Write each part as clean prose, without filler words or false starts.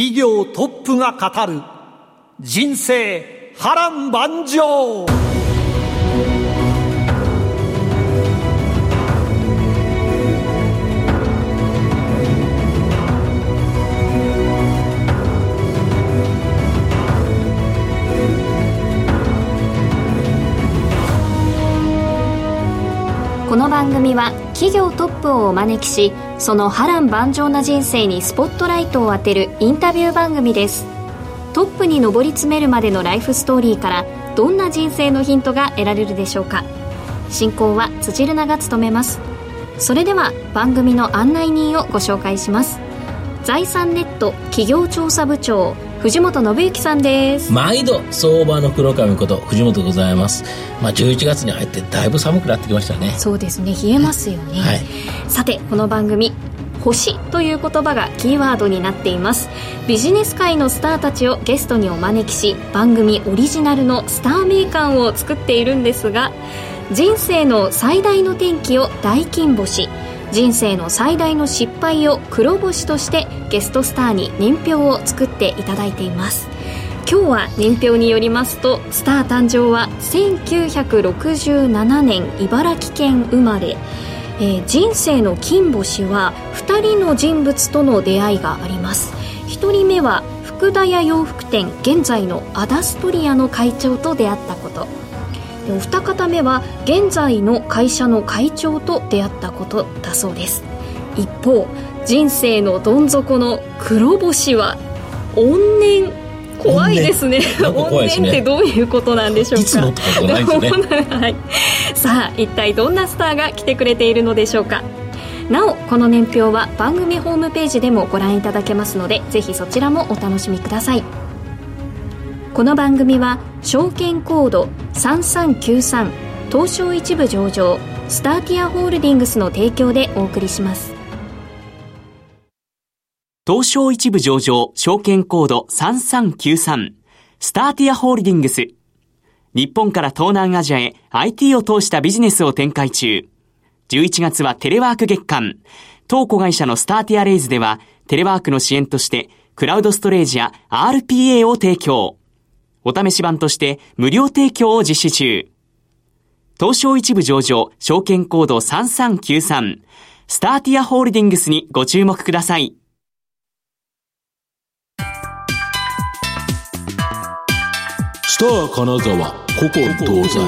企業トップが語る人生波乱万丈。この番組は企業トップをお招きし、その波乱万丈な人生にスポットライトを当てるインタビュー番組です。トップに上り詰めるまでのライフストーリーから、どんな人生のヒントが得られるでしょうか。進行は辻るなが務めます。それでは番組の案内人をご紹介します。財産ネット企業調査部長、藤本信之さんです。毎度相場の黒髪こと藤本でございます。11月に入ってだいぶ寒くなってきましたね。そうですね、冷えますよね、はい。さて、この番組、星という言葉がキーワードになっています。ビジネス界のスターたちをゲストにお招きし、番組オリジナルのスター名鑑を作っているんですが、人生の最大の転機を大金星、人生の最大の失敗を黒星として、ゲストスターに年表を作っていただいています。今日は年表によりますと、スター誕生は1967年茨城県生まれ、人生の金星は2人の人物との出会いがあります。1人目は福田屋洋服店、現在のアダストリアの会長と出会ったこと。お二方目は現在の会社の会長と出会ったことだそうです。一方、人生のどん底の黒星は怨念。怖いですね。怨念ってどういうことなんでしょうか。いつのとかないですね。はい、さあ、一体どんなスターが来てくれているのでしょうか。なお、この年表は番組ホームページでもご覧いただけますので、ぜひそちらもお楽しみください。この番組は証券コード3393東証一部上場、スターティアホールディングスの提供でお送りします。東証一部上場、証券コード3393スターティアホールディングス、日本から東南アジアへ IT を通したビジネスを展開中。11月はテレワーク月間。当子会社のスターティアレイズでは、テレワークの支援としてクラウドストレージや RPA を提供。お試し版として無料提供を実施中。東証一部上場、証券コード3393スターティアホールディングスにご注目ください。スター金沢、古今東西。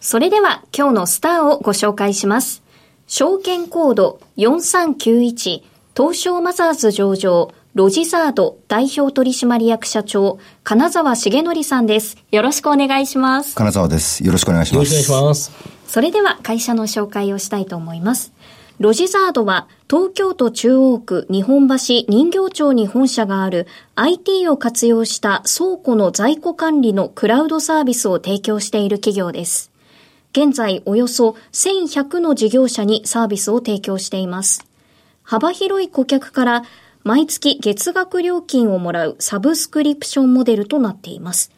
それでは今日のスターをご紹介します。証券コード4391東証マザーズ上場、ロジザード代表取締役社長、金沢茂則さんです。よろしくお願いします。金沢です。よろしくお願いします。よろしくお願いします。それでは会社の紹介をしたいと思います。ロジザードは東京都中央区日本橋人形町に本社がある IT を活用した倉庫の在庫管理のクラウドサービスを提供している企業です。現在およそ1100の事業者にサービスを提供しています。幅広い顧客から毎月月額料金をもらうサブスクリプションモデルとなっています。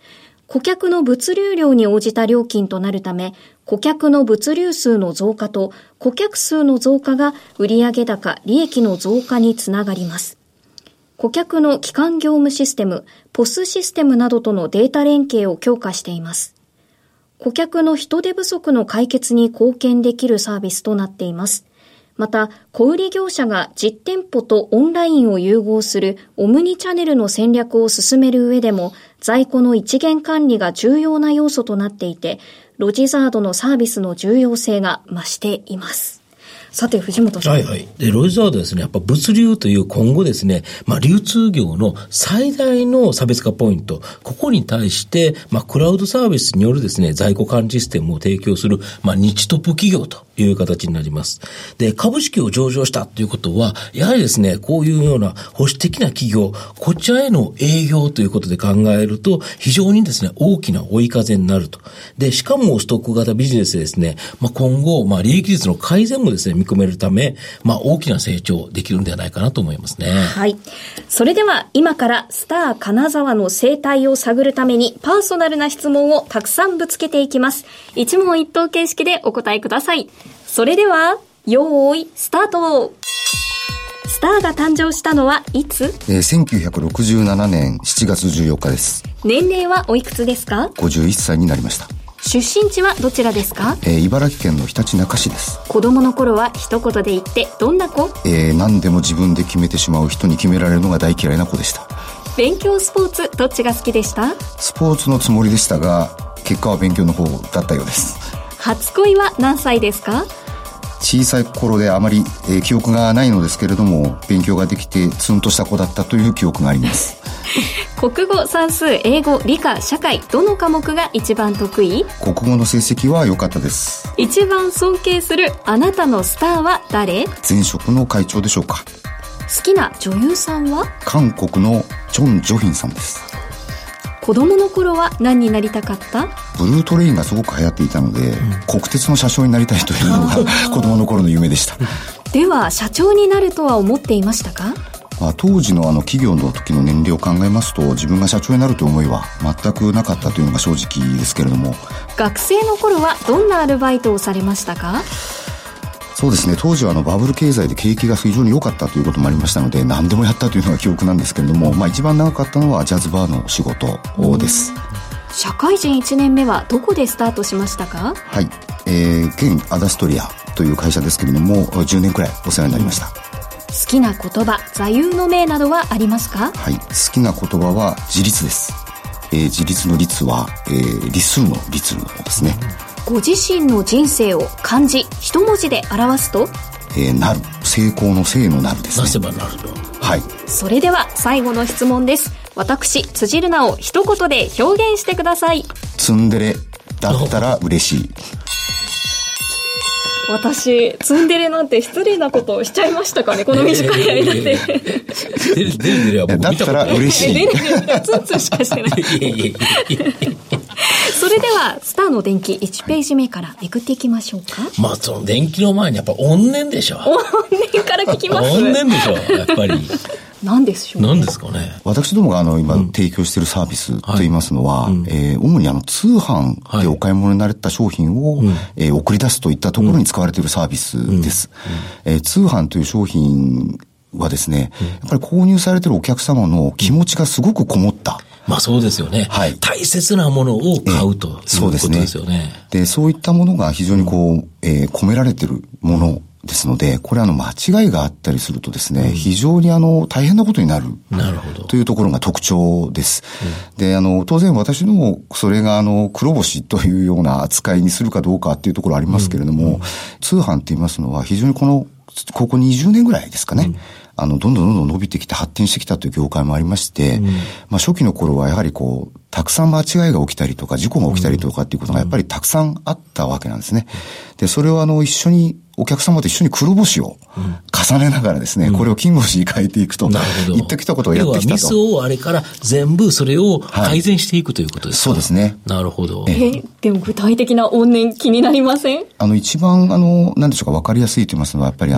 顧客の物流量に応じた料金となるため、顧客の物流数の増加と顧客数の増加が売上高、利益の増加につながります。顧客の基幹業務システム、POS システムなどとのデータ連携を強化しています。顧客の人手不足の解決に貢献できるサービスとなっています。また、小売業者が実店舗とオンラインを融合するオムニチャネルの戦略を進める上でも、在庫の一元管理が重要な要素となっていて、ロジザードのサービスの重要性が増しています。さて、藤本さん。はいはい。で、ロジザードですね、やっぱ物流という今後ですね、流通業の最大の差別化ポイント、ここに対して、クラウドサービスによるですね、在庫管理システムを提供する、日トップ企業という形になります。で、株式を上場したということは、やはりですね、こういうような保守的な企業、こちらへの営業ということで考えると、非常にですね、大きな追い風になると。で、しかもストック型ビジネスでですね、今後、利益率の改善もですね、見込めるため、大きな成長できるんではないかなと思いますね。はい。それでは、今からスター金沢の生態を探るために、パーソナルな質問をたくさんぶつけていきます。一問一答形式でお答えください。それでは、よーい、スタート。スターが誕生したのはいつ？1967年7月14日です。年齢はおいくつですか？51歳になりました。出身地はどちらですか？茨城県のひたちなか市です。子供の頃は一言で言ってどんな子？何でも自分で決めてしまう、人に決められるのが大嫌いな子でした。勉強、スポーツ、どっちが好きでした？スポーツのつもりでしたが、結果は勉強の方だったようです。初恋は何歳ですか？小さい頃であまり、記憶がないのですけれども、勉強ができてツンとした子だったという記憶があります。国語、算数、英語、理科、社会、どの科目が一番得意？国語の成績は良かったです。一番尊敬するあなたのスターは誰？前職の会長でしょうか。好きな女優さんは？韓国のチョン・ジョヒンさんです。子供の頃は何になりたかった？ブルートレインがすごく流行っていたので、国鉄の車掌になりたいというのが子供の頃の夢でした。では、社長になるとは思っていましたか？当時の企業の時の年齢を考えますと、自分が社長になるという思いは全くなかったというのが正直ですけれども。学生の頃はどんなアルバイトをされましたか？そうですね、当時はバブル経済で景気が非常に良かったということもありましたので、何でもやったというのが記憶なんですけれども、一番長かったのはジャズバーの仕事です。社会人1年目はどこでスタートしましたか？はい、現アダストリアという会社ですけれども、10年くらいお世話になりました。好きな言葉、座右の銘などはありますか？はい、好きな言葉は自立です。自立の律は、理数の律の方ですね。ご自身の人生を漢字一文字で表すと？なる、成功の成のなるですね。出せばなると。はい。それでは最後の質問です。私辻るなを一言で表現してください。ツンデレだったら嬉しい。私ツンデレなんて失礼なことをしちゃいましたかね、この短い間で。だったら嬉しい。ツンツンしかしてない。それではスターの伝記1ページ目からめくっていきましょうか。その伝記の前にやっぱ怨念でしょ。怨念から聞きます。怨念でしょ、やっぱり。何でしょう、何ですかね。私どもが今提供しているサービスといいますのは、主に通販でお買い物になれた商品を、送り出すといったところに使われているサービスです。通販という商品はですね、やっぱり購入されているお客様の気持ちがすごくこもった。そうですよね。はい。大切なものを買うということですよね。で、そういったものが非常に込められているものですので、これ間違いがあったりするとですね、非常に大変なことになる。なるほど。というところが特徴です。で、当然私どもそれが黒星というような扱いにするかどうかっていうところありますけれども、通販って言いますのは非常にここ20年ぐらいですかね。どんどん伸びてきて発展してきたという業界もありまして、初期の頃はやはりたくさん間違いが起きたりとか、事故が起きたりとかっていうことがやっぱりたくさんあったわけなんですね。で、それを一緒に、お客様と一緒に黒星を重ねながらですね、これを金星に変えていくと、言ってきたことをやってきたと。要はミスをあれから全部それを改善していくということですか。そうですね。なるほど。でも具体的な怨念気になりません？一番何でしょうか、わかりやすいと言いますのは、やっぱり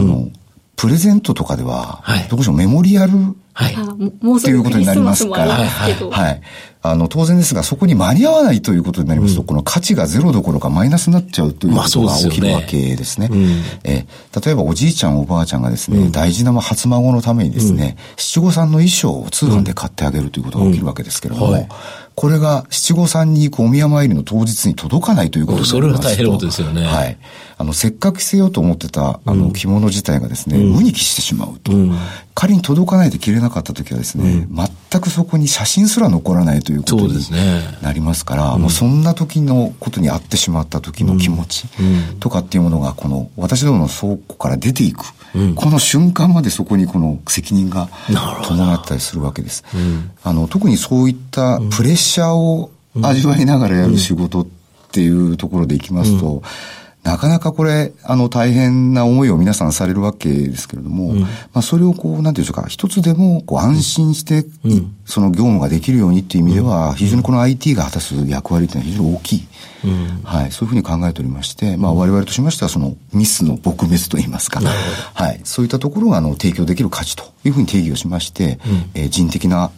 プレゼントとかでは、どうしてもメモリアルということになりますから、当然ですが、そこに間に合わないということになりますと、この価値がゼロどころかマイナスになっちゃうということが起きるわけですね。例えばおじいちゃんおばあちゃんがですね、大事な初孫のためにですね、七五三の衣装を通販で買ってあげるということが起きるわけですけれども、これが七五三にお宮参りの当日に届かないということになりますと、それは大変なことですよね。はい。せっかく着せようと思ってた着物自体がですね、無に帰してしまうと、仮に届かないで着れなかった時はですね、全くそこに写真すら残らないということになりますから、もうそんな時のことにあってしまった時の気持ちとかっていうものが、私どもの倉庫から出ていくこの瞬間まで、そこに責任が伴ったりするわけです。特にそういったプレッシャーを味わいながらやる仕事っていうところでいきますと、なかなかこれ大変な思いを皆さんされるわけですけれども、まあ、それをこうなんていうんでしょうか、一つでもこう安心してその業務ができるようにっていう意味では非常にこの IT が果たす役割というのは非常に大きい、はい、そういうふうに考えておりまして、まあ、我々としましてはそのミスの撲滅といいますか、はい、そういったところが提供できる価値というふうに定義をしまして、人的な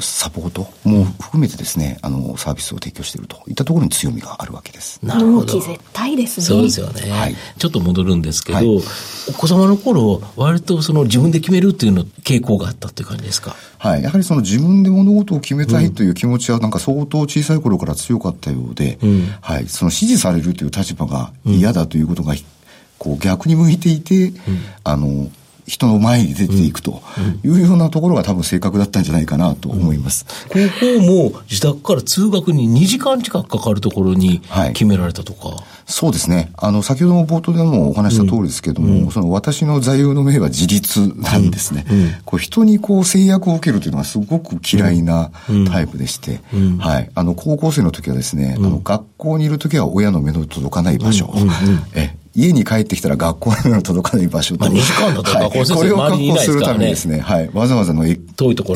サポートも含めてですね、サービスを提供しているといったところに強みがあるわけです。なるほど、納期絶対ですね。そうですよね、はい、ちょっと戻るんですけど、はい、お子様の頃割とその自分で決めるというの傾向があったという感じですか。はい、やはりその自分で物事を決めたいという気持ちはなんか相当小さい頃から強かったようで、はい、その支持されるという立場が嫌だということがこう逆に向いていて、人の前に出ていくというようなところが多分性格だったんじゃないかなと思います。高校も自宅から通学に2時間近くかかるところに決められたとか、はい、そうですね。先ほども冒頭でもお話した通りですけれども、その私の座右の銘は自立なんですね。こう人にこう制約を受けるというのはすごく嫌いなタイプでして、はい、高校生の時はですね、学校にいる時は親の目の届かない場所、家に帰ってきたら学校の届かない場所と、まあ、2時間だと学校先生周りにいないですからね。これを確保するためにですね、はい、わざわざの遠いとこ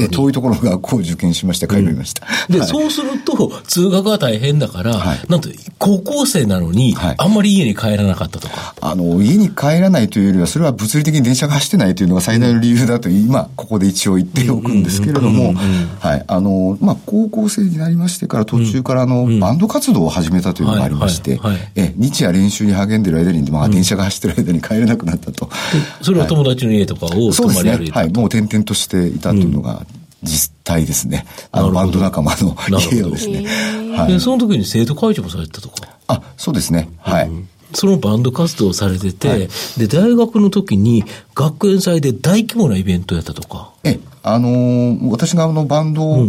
ろにの学校を受験しまして帰りました。で、そうすると通学は大変だから、なんと高校生なのに、あんまり家に帰らなかったとか。家に帰らないというよりはそれは物理的に電車が走ってないというのが最大の理由だと今ここで一応言っておくんですけれども、はい、まあ高校生になりましてから途中からバンド活動を始めたというのがありまして、日夜練習に励んでいる間にまあ、電車が走ってる間に帰れなくなったと。それは友達の家とかを泊まり歩いて、はい、もう転々としていたというのが実態ですね。バンド仲間の家をですね、でその時に生徒会長もされてたとか。あ、そうですね、はい、そのバンド活動をされてて、で大学の時に学園祭で大規模なイベントをやったとか。私がバンドを、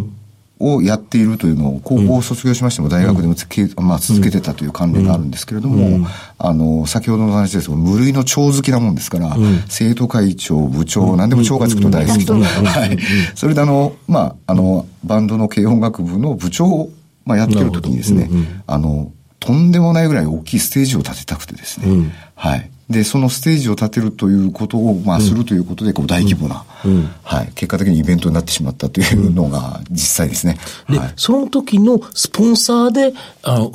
やっているというのを高校を卒業しましても大学でも続けてたという関連があるんですけれども、先ほどの話ですけど無類の長好きなもんですから、生徒会長部長何でも長がつくと大好きと、はい、それでまあバンドの軽音楽部の部長を、やってる時にですね、とんでもないぐらい大きいステージを立てたくてですね、はい。でそのステージを立てるということを、するということでこう大規模な、はい、結果的にイベントになってしまったというのが実際ですね。で、その時のスポンサーで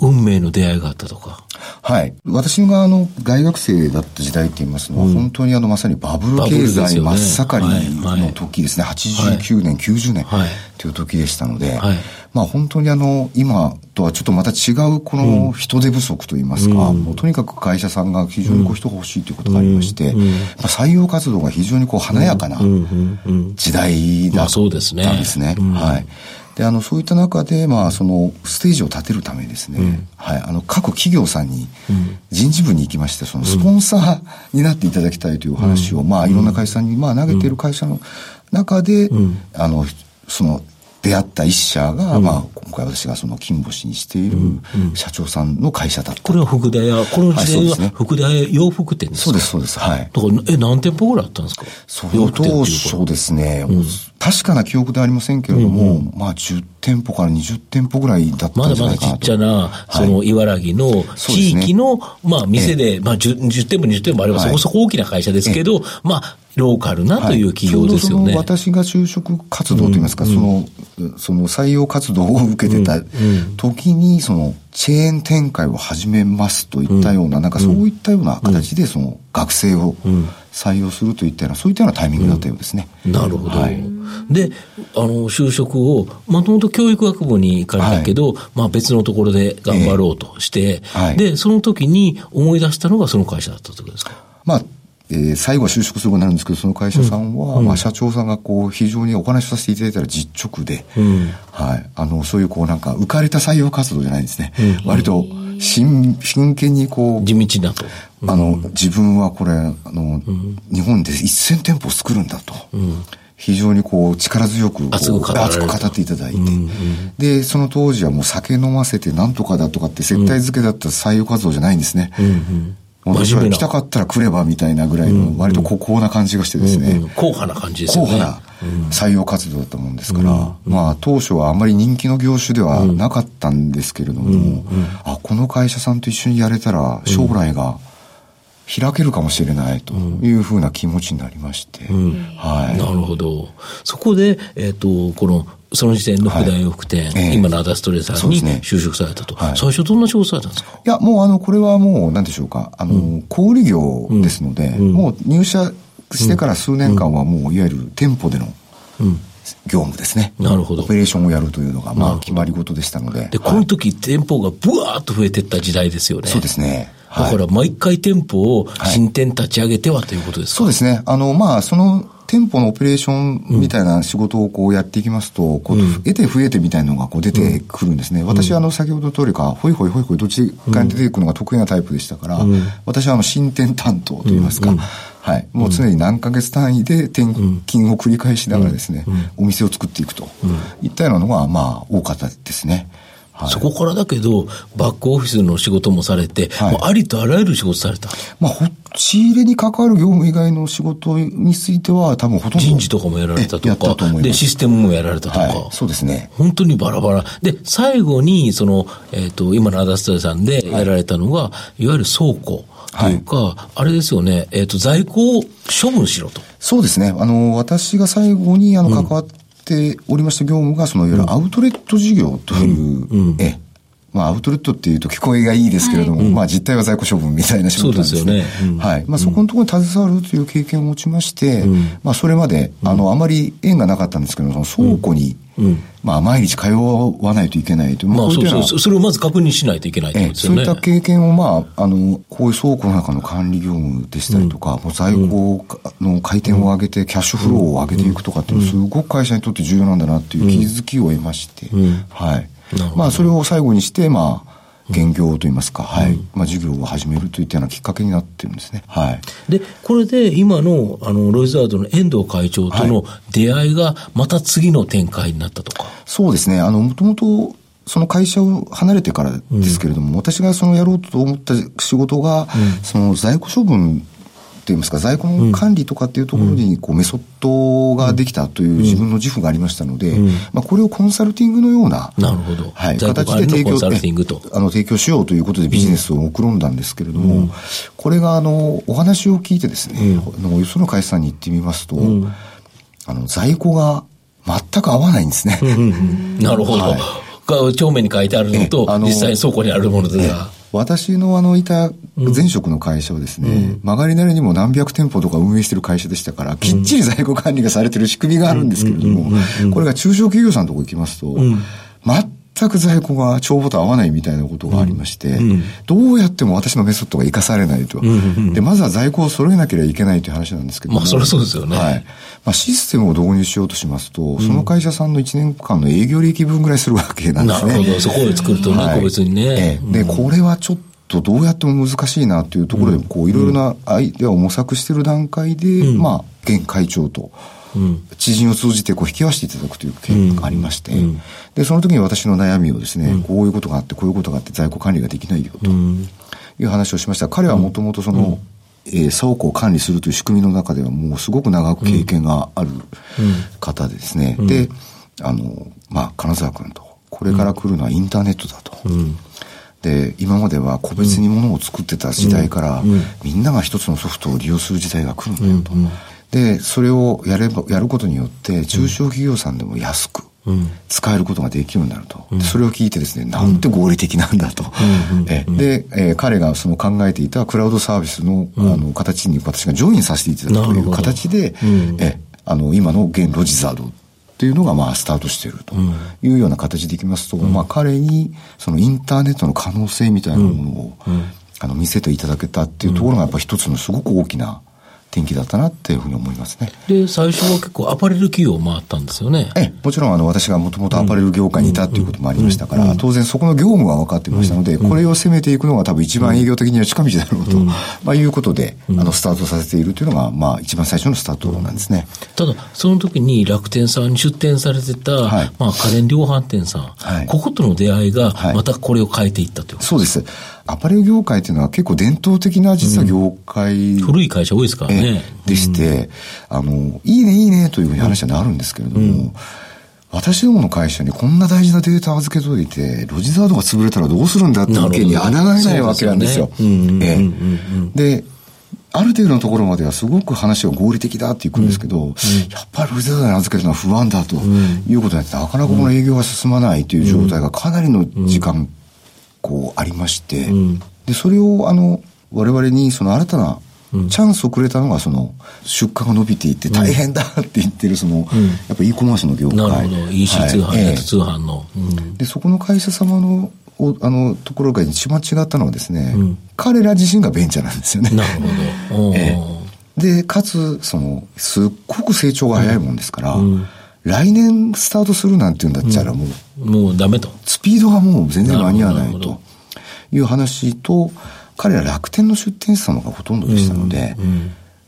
運命の出会いがあったとか。はい、私が大学生だった時代といいますのは、本当にまさにバブル経済真っ盛りの時ですね、89年、90年という時でしたので、まあ、本当に今とはちょっとまた違うこの人手不足といいますか、もうとにかく会社さんが非常に人が欲しいということがありまして、採用活動が非常に華やかな時代だったんですね。はい。でそういった中で、そのステージを立てるためにですね、はい、各企業さんに人事部に行きまして、そのスポンサーになっていただきたいというお話を、いろんな会社さんに投げている会社の中で、その出会った一社が、今回私がその金星にしている社長さんの会社だった。これは福田屋、この時代は福田屋洋服店ですか。そうです、そうです。はい。だから、何店舗ぐらいあったんですか。当初ですね、確かな記憶ではありませんけれども、10店舗から20店舗ぐらいだったんじゃないかなと。まだまだちっちゃな、その茨城の地域の、店で、10店舗、20店舗あれば、そこそこ大きな会社ですけど、ローカルなという企業ですよね。はい、私が就職活動といいますか、その採用活動を受けてた時に、そのチェーン展開を始めますといったような、なんかそういったような形で、その学生を採用するといったような、そういったようなタイミングだったようですね。なるほど。はい、で、就職を、もと教育学部に行かれたけど、別のところで頑張ろうとして、で、その時に思い出したのがその会社だったということですか。最後は就職することになるんですけど、その会社さんは、社長さんがこう非常にお話しさせていただいたら実直で、はい、そういうこうなんか浮かれた採用活動じゃないんですね。割と真剣にこう地道なと、自分はこれ日本で1000店舗を作るんだと。非常にこう力強く熱く語っていただいて、でその当時はもう酒飲ませてなんとかだとかって接待付けだった採用活動じゃないんですね。私は来たかったら来ればみたいなぐらいの割と孤高な感じがしてですね、硬派な感じですよね。採用活動だったもんですから、まあ、当初はあまり人気の業種ではなかったんですけれども、あ、この会社さんと一緒にやれたら将来が開けるかもしれないというふうな気持ちになりまして、なるほど。そこで、このその時点の副大福店、今のアダストレーサーに就職されたと、最初どんな仕事されたんですか？いや、もうこれはもう何でしょうか、小売業ですので、もう入社してから数年間はもういわゆる店舗での業務ですね、なるほど、オペレーションをやるというのがまあ決まり事でしたので、でこの時、店舗がブワーッと増えていった時代ですよね。そうですね。だから毎回店舗を新店立ち上げてはということですか？そうですね。まあその店舗のオペレーションみたいな仕事をこうやっていきますと、こう得て増えてみたいなのがこう出てくるんですね。私は先ほどの通りか、ホイホイホイホイどっちかに出てくるのが得意なタイプでしたから、私は新店担当といいますか、もう常に何ヶ月単位で転勤を繰り返しながらですね、お店を作っていくといったようなのがまあ多かったですね。そこからだけどバックオフィスの仕事もされて、もうありとあらゆる仕事された、仕入れに関わる業務以外の仕事については多分ほとんど人事とかもやられたとかで、システムもやられたとか、そうですね、本当にバラバラで、最後にその、今のアダストレさんでやられたのが、いわゆる倉庫というか、あれですよね、在庫を処分しろと。そうですね。私が最後に関わっておりました業務が、そのいわゆるアウトレット事業という、アウトレットっていうと聞こえがいいですけれども、まあ、実態は在庫処分みたいな仕事なんですね。そこのところに携わるという経験を持ちまして、それまであまり縁がなかったんですけど、その倉庫に、毎日通わないといけないという、それをまず確認しないといけないということですよね。そういった経験を、こういう倉庫の中の管理業務でしたりとか、もう在庫の回転を上げてキャッシュフローを上げていくとかっていうの、すごく会社にとって重要なんだなっていう気づきを得まして、それを最後にして、現業といいますか、事業を始めるといったようなきっかけになってるんですね。で、これで今の、ロイズワードの遠藤会長との出会いが、また次の展開になったとか。そうですね。もともと、その会社を離れてからですけれども、私がやろうと思った仕事が、その在庫処分、と言いますか、在庫の管理とかっていうところにメソッドができたという自分の自負がありましたので、これをコンサルティングのような形で提供しようということでビジネスを目論んだんですけれども、これがお話を聞いてですね、よその会社さんに行ってみますと、在庫が全く合わないんですね。なるほど。帳面に書いてあるのと実際に倉庫にあるものでは。私のいた前職の会社はですね、曲がりなりにも何百店舗とか運営している会社でしたから、きっちり在庫管理がされている仕組みがあるんですけれども、これが中小企業さんのところに行きますと、全く在庫が帳簿と合わないみたいなことがありまして、どうやっても私のメソッドが生かされないと。で、まずは在庫を揃えなければいけないという話なんですけども。それはそうですよね。システムを導入しようとしますと、その会社さんの1年間の営業利益分ぐらいするわけなんですね。なるほど。そこで作るとね、個別にね。で、これはちょっとどうやっても難しいなというところで、いろいろなアイデアを模索している段階で、現会長と。知人を通じて引き合わせていただくという経験がありまして、でその時に私の悩みをですね、こういうことがあってこういうことがあって在庫管理ができないよという話をしました。彼はもともとその、倉庫を管理するという仕組みの中ではもうすごく長く経験がある方でですね、で金沢君とこれから来るのはインターネットだと、で今までは個別に物を作ってた時代から、みんなが一つのソフトを利用する時代が来るんだよと、でそれをやることによって中小企業さんでも安く使えることができるようになると、それを聞いてですね、なんて合理的なんだと、で、彼がその考えていたクラウドサービスの、形に私がジョインさせていただくという形で、今の現ロジザードというのがスタートしているというような形でいきますと、彼にそのインターネットの可能性みたいなものを、見せていただけたっていうところがやっぱ一つのすごく大きな天気だったなっていうふうに思いますね。で、最初は結構アパレル企業を回ったんですよね。もちろん私がもともとアパレル業界にいたということもありましたから、当然そこの業務は分かっていましたので、これを攻めていくのが多分一番営業的には近道だろうと、いうことでスタートさせているというのが、一番最初のスタートなんですね。ただその時に楽天さんに出店されてた、家電量販店さん、こことの出会いがまたこれを変えていったということです。そうです。アパレル業界というのは結構伝統的な実は業界、古い会社多いですからねでして、いいねいいねというふうに話になるんですけれども、私どもの会社にこんな大事なデータを預けといてロジザードが潰れたらどうするんだってわけにあらがえないわけなんですよ。である程度のところまではすごく話は合理的だっていくんですけど、やっぱりロジザードに預けるのは不安だということになって、なかなかこの営業が進まないという状態がかなりの時間こうありまして、でそれを我々にその新たなチャンスをくれたのがその出荷が伸びていって大変だって言ってるそのやっぱ e コマースの業界、なるほど EC 通販、ネット通販の、でそこの会社様のところが一番違ったのはですね、彼ら自身がベンチャーなんですよね。なるほどでかつそのすっごく成長が早いもんですから、来年スタートするなんていうんだったらもうダメと、スピードがもう全然間に合わないという話と、彼ら楽天の出店者様がほとんどでしたので、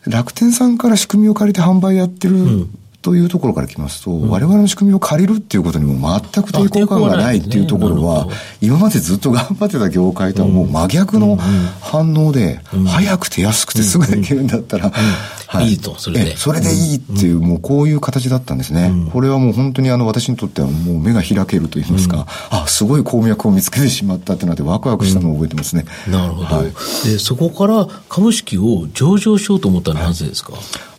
楽天さんから仕組みを借りて販売やってるというところからきますと、我々の仕組みを借りるっていうことにも全く抵抗感がないっていうところは、今までずっと頑張ってた業界とはもう真逆の反応で、早くて安くてすぐできるんだったら、いいと、それでいいっていう、もうこういう形だったんですね。これはもう本当に私にとってはもう目が開けると言いますか、すごい鉱脈を見つけてしまったってなってワクワクしたのを覚えてますね。なるほど、でそこから株式を上場しようと思ったのはなぜですか？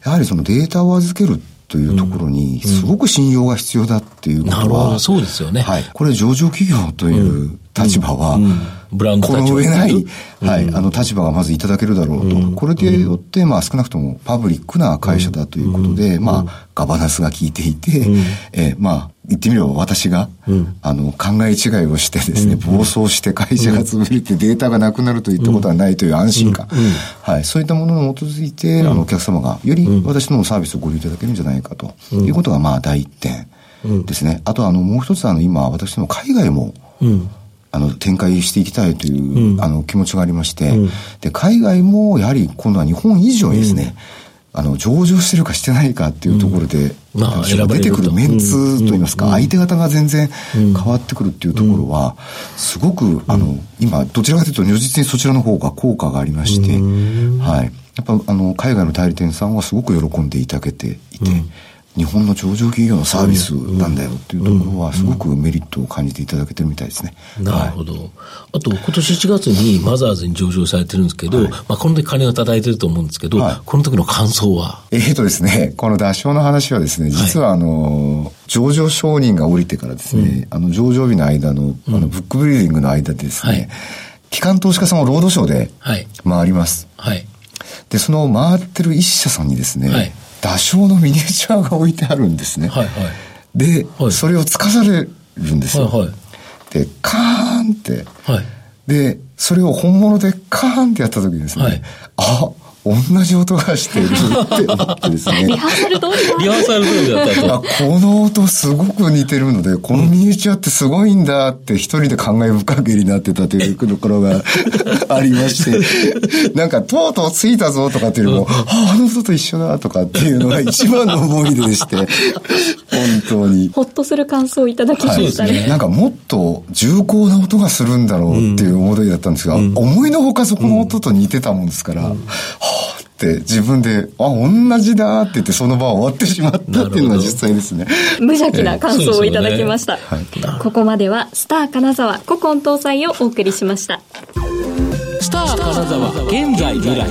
やはりそのデータを預けるというところにすごく信用が必要だっていうことは、そうですよね、これ上場企業という立場は、ブランド立場この上ない、立場がまずいただけるだろうと、これによって少なくともパブリックな会社だということで、ガバナンスが効いていて、言ってみれば私が、考え違いをしてですね、暴走して会社が潰れてデータがなくなるといったことはないという安心感、そういったものに基づいて、お客様がより私のサービスをご利用いただけるんじゃないかということが第一点ですね。あともう一つ今私の海外も、展開していきたいという、気持ちがありまして、で海外もやはり今度は日本以上にですね、上場してるかしてないかっていうところで、出てくるメンツといいますか、相手方が全然変わってくるっていうところは、すごく今どちらかというと如実にそちらの方が効果がありまして、やっぱ海外の代理店さんはすごく喜んでいただけていて、日本の上場企業のサービスなんだよっていうところはすごくメリットを感じていただけてるみたいですね。なるほど、あと今年7月にマザーズに上場されてるんですけど、この時金を叩いてると思うんですけど、この時の感想はですね、この打鐘の話はですね、実は上場承認が降りてからですね、上場日の間のブックビルディングの間でですね、機関投資家さんをロードショーで回ります、でその回ってる一社さんにですね、打鐘のミニチュアが置いてあるんですね。で、それをつかされるんですよ。で、カーンって、で、それを本物でカーンってやった時にですね、あ、同じ音がしてるって思ってですね。リハーサル通りだったと。この音すごく似てるので、このミニチュアってすごいんだって一人で考え深げになってたというところがありまして、なんかとうとうついたぞとかっていうよりも、あの音と一緒だとかっていうのが一番の思い出でして、本当に。ほっとする感想をいただきましたね。なんかもっと重厚な音がするんだろうっていう思いだったんですが、思いのほかそこの音と似てたもんですから、って自分で、同じだって言ってその場は終わってしまったっていうのは実際ですね。無邪気な感想をいただきました。ここまではスター金沢古今東西をお送りしました。スター金沢現在未来。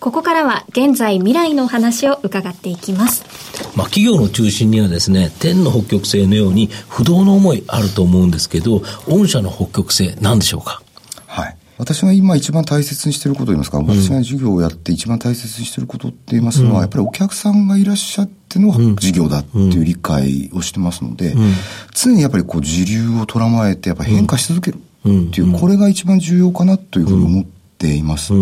ここからは現在未来の話を伺っていきます。企業の中心にはですね、天の北極星のように不動の思いあると思うんですけど、御社の北極星何でしょうか？私が今一番大切にしていることといいますか、私が事業をやって一番大切にしていることって言いますのは、やっぱりお客さんがいらっしゃっての事業だっていう理解をしてますので、常にやっぱりこう時流を捉まえてやっぱ変化し続けるっていう、これが一番重要かなというふうに思っています。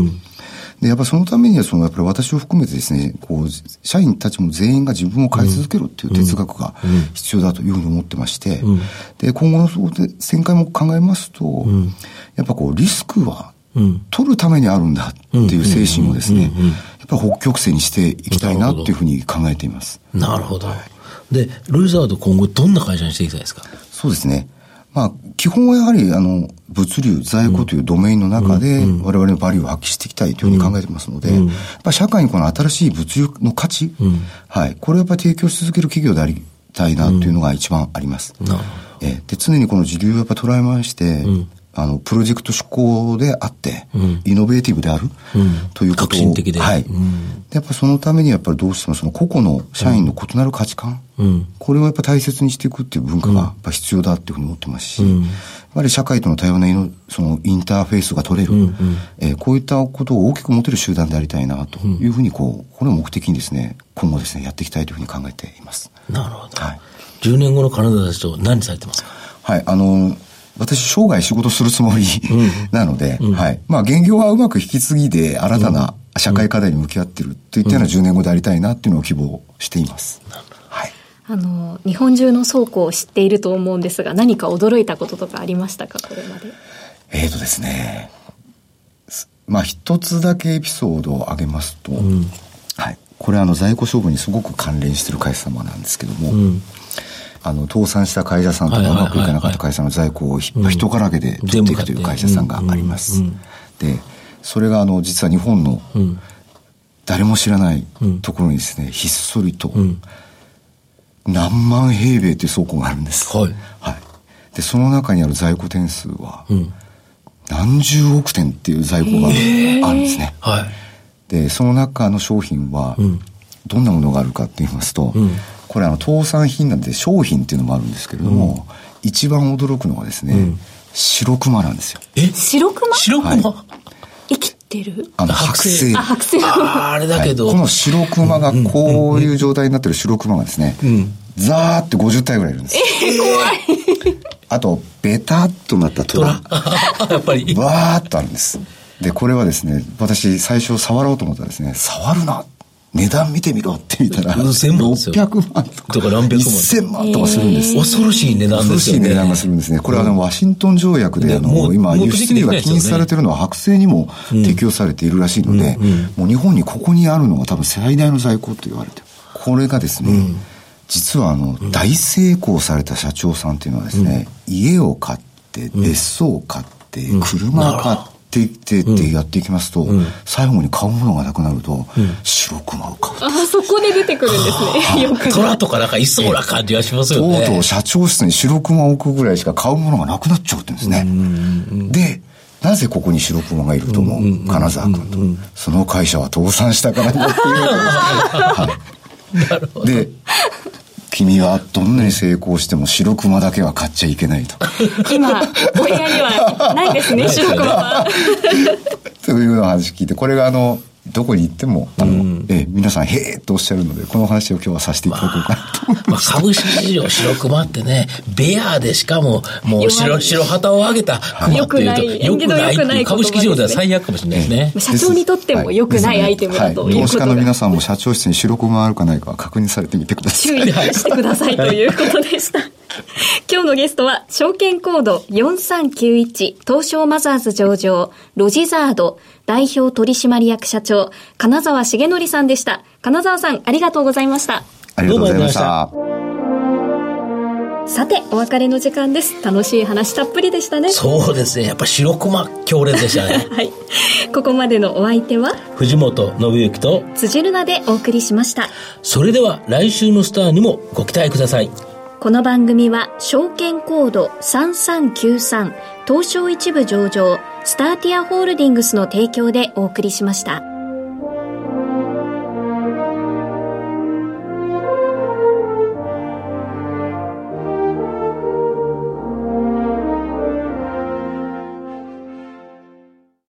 で、やっぱりそのためにはやっぱり私を含めてですね、こう社員たちも全員が自分を変え続けろっていう哲学が必要だというふうに思ってまして、で今後の展開も考えますと、やっぱこうリスクは取るためにあるんだっていう精神をですね、やっぱ北極星にしていきたいなというふうに考えています。なるほど。で、ロジザード今後どんな会社にしていきたいですか？そうですね。まあ、基本はやはり物流在庫というドメインの中で我々のバリューを発揮していきたいというふうに考えてますので、やっぱ社会にこの新しい物流の価値、はい、これをやっぱり提供し続ける企業でありたいなというのが一番あります。で常にこの時流をやっぱ捉えまして、プロジェクト志向であって、イノベーティブである、ということを革新的で、はい、でやっぱそのためにやっぱりどうしてもその個々の社員の異なる価値観、これをやっぱ大切にしていくっていう文化がやっぱ必要だっていうふうに思ってますし、やっぱり社会との多様なそのインターフェースが取れる、こういったことを大きく持てる集団でありたいなというふうにこれを目的にですね今後ですねやっていきたいというふうに考えています。なるほど。はい、10年後の金沢社長何されてますか？はい私生涯仕事するつもりなので、はい。まあ現業はうまく引き継ぎで新たな社会課題に向き合ってるといったような10年後でありたいなっていうのを希望しています。はい。日本中の倉庫を知っていると思うんですが、何か驚いたこととかありましたか、これまで？ですね。まあ一つだけエピソードを挙げますと、はい。これ在庫処分にすごく関連している会社様なんですけども。倒産した会社さんとかうまくいかなかった会社の在庫を人からげで取っていくという会社さんがあります。で、それが実は日本の誰も知らないところにですね、ひっそりと何万平米という倉庫があるんです。はい。はい。で、その中にある在庫点数は何十億点っていう在庫があるんですね。はい。で、その中の商品はどんなものがあるかって言いますと、これ倒産品なんで商品っていうのもあるんですけれども、一番驚くのはですね、白熊なんですよ。白熊？白熊、はい、生きてる？剥製。剥製。あれだけど、はい。この白熊がこういう状態になってる白熊がですね、ザーって50体ぐらいいるんです。怖い。あと、ベタっとなった虎。やっぱり。わーっとあるんです。で、これはですね、私最初触ろうと思ったらですね、触るな。値段見てみろって見たら600万とか1000万とかするんです。恐ろしい値段ですよね。恐ろしい値段がするんですね。これはワシントン条約で今輸出が禁止されているのは剥製にも適用されているらしいので、もう日本にここにあるのが多分最大の在庫と言われて、これがですね、実は大成功された社長さんというのはですね、家を買って別荘を買って車を買ってってやっていきますと、最後に買うものがなくなると、白熊を買う。あ、そこで出てくるんですね。よく虎とかなんかいそうな感じがしますよね。とうとう社長室に白熊を置くぐらいしか買うものがなくなっちゃうってんですね。で、なぜここに白熊がいると思う？金沢君と、その会社は倒産したからだっていう。はい、なるほど。で、君はどんなに成功しても白熊だけは買っちゃいけないと。今お部屋にはないですね、白熊は。というような話聞いて、これがどこに行っても皆さんへーっとおっしゃるので、この話を今日はさせていただこうかなと思います。株式市場白熊ってね、ベアでしかもう白旗を上げた熊っていうと良くないっていう、株式市場では最悪かもしれないですね。社長にとっても良くないアイテムだということで、投資家の皆さんも社長室に白熊があるかないか確認されてみてください。注意してくださいということでした。今日のゲストは証券コード4391東証マザーズ上場ロジザード代表取締役社長金沢茂則さんでした。金沢さん、ありがとうございました。ありがとうございました。さて、お別れの時間です。楽しい話たっぷりでしたね。そうですね、やっぱ白熊強烈でしたね。はい、ここまでのお相手は藤本信之と辻るなでお送りしました。それでは来週のスターにもご期待ください。この番組は証券コード3393東証一部上場スターティアホールディングスの提供でお送りしました。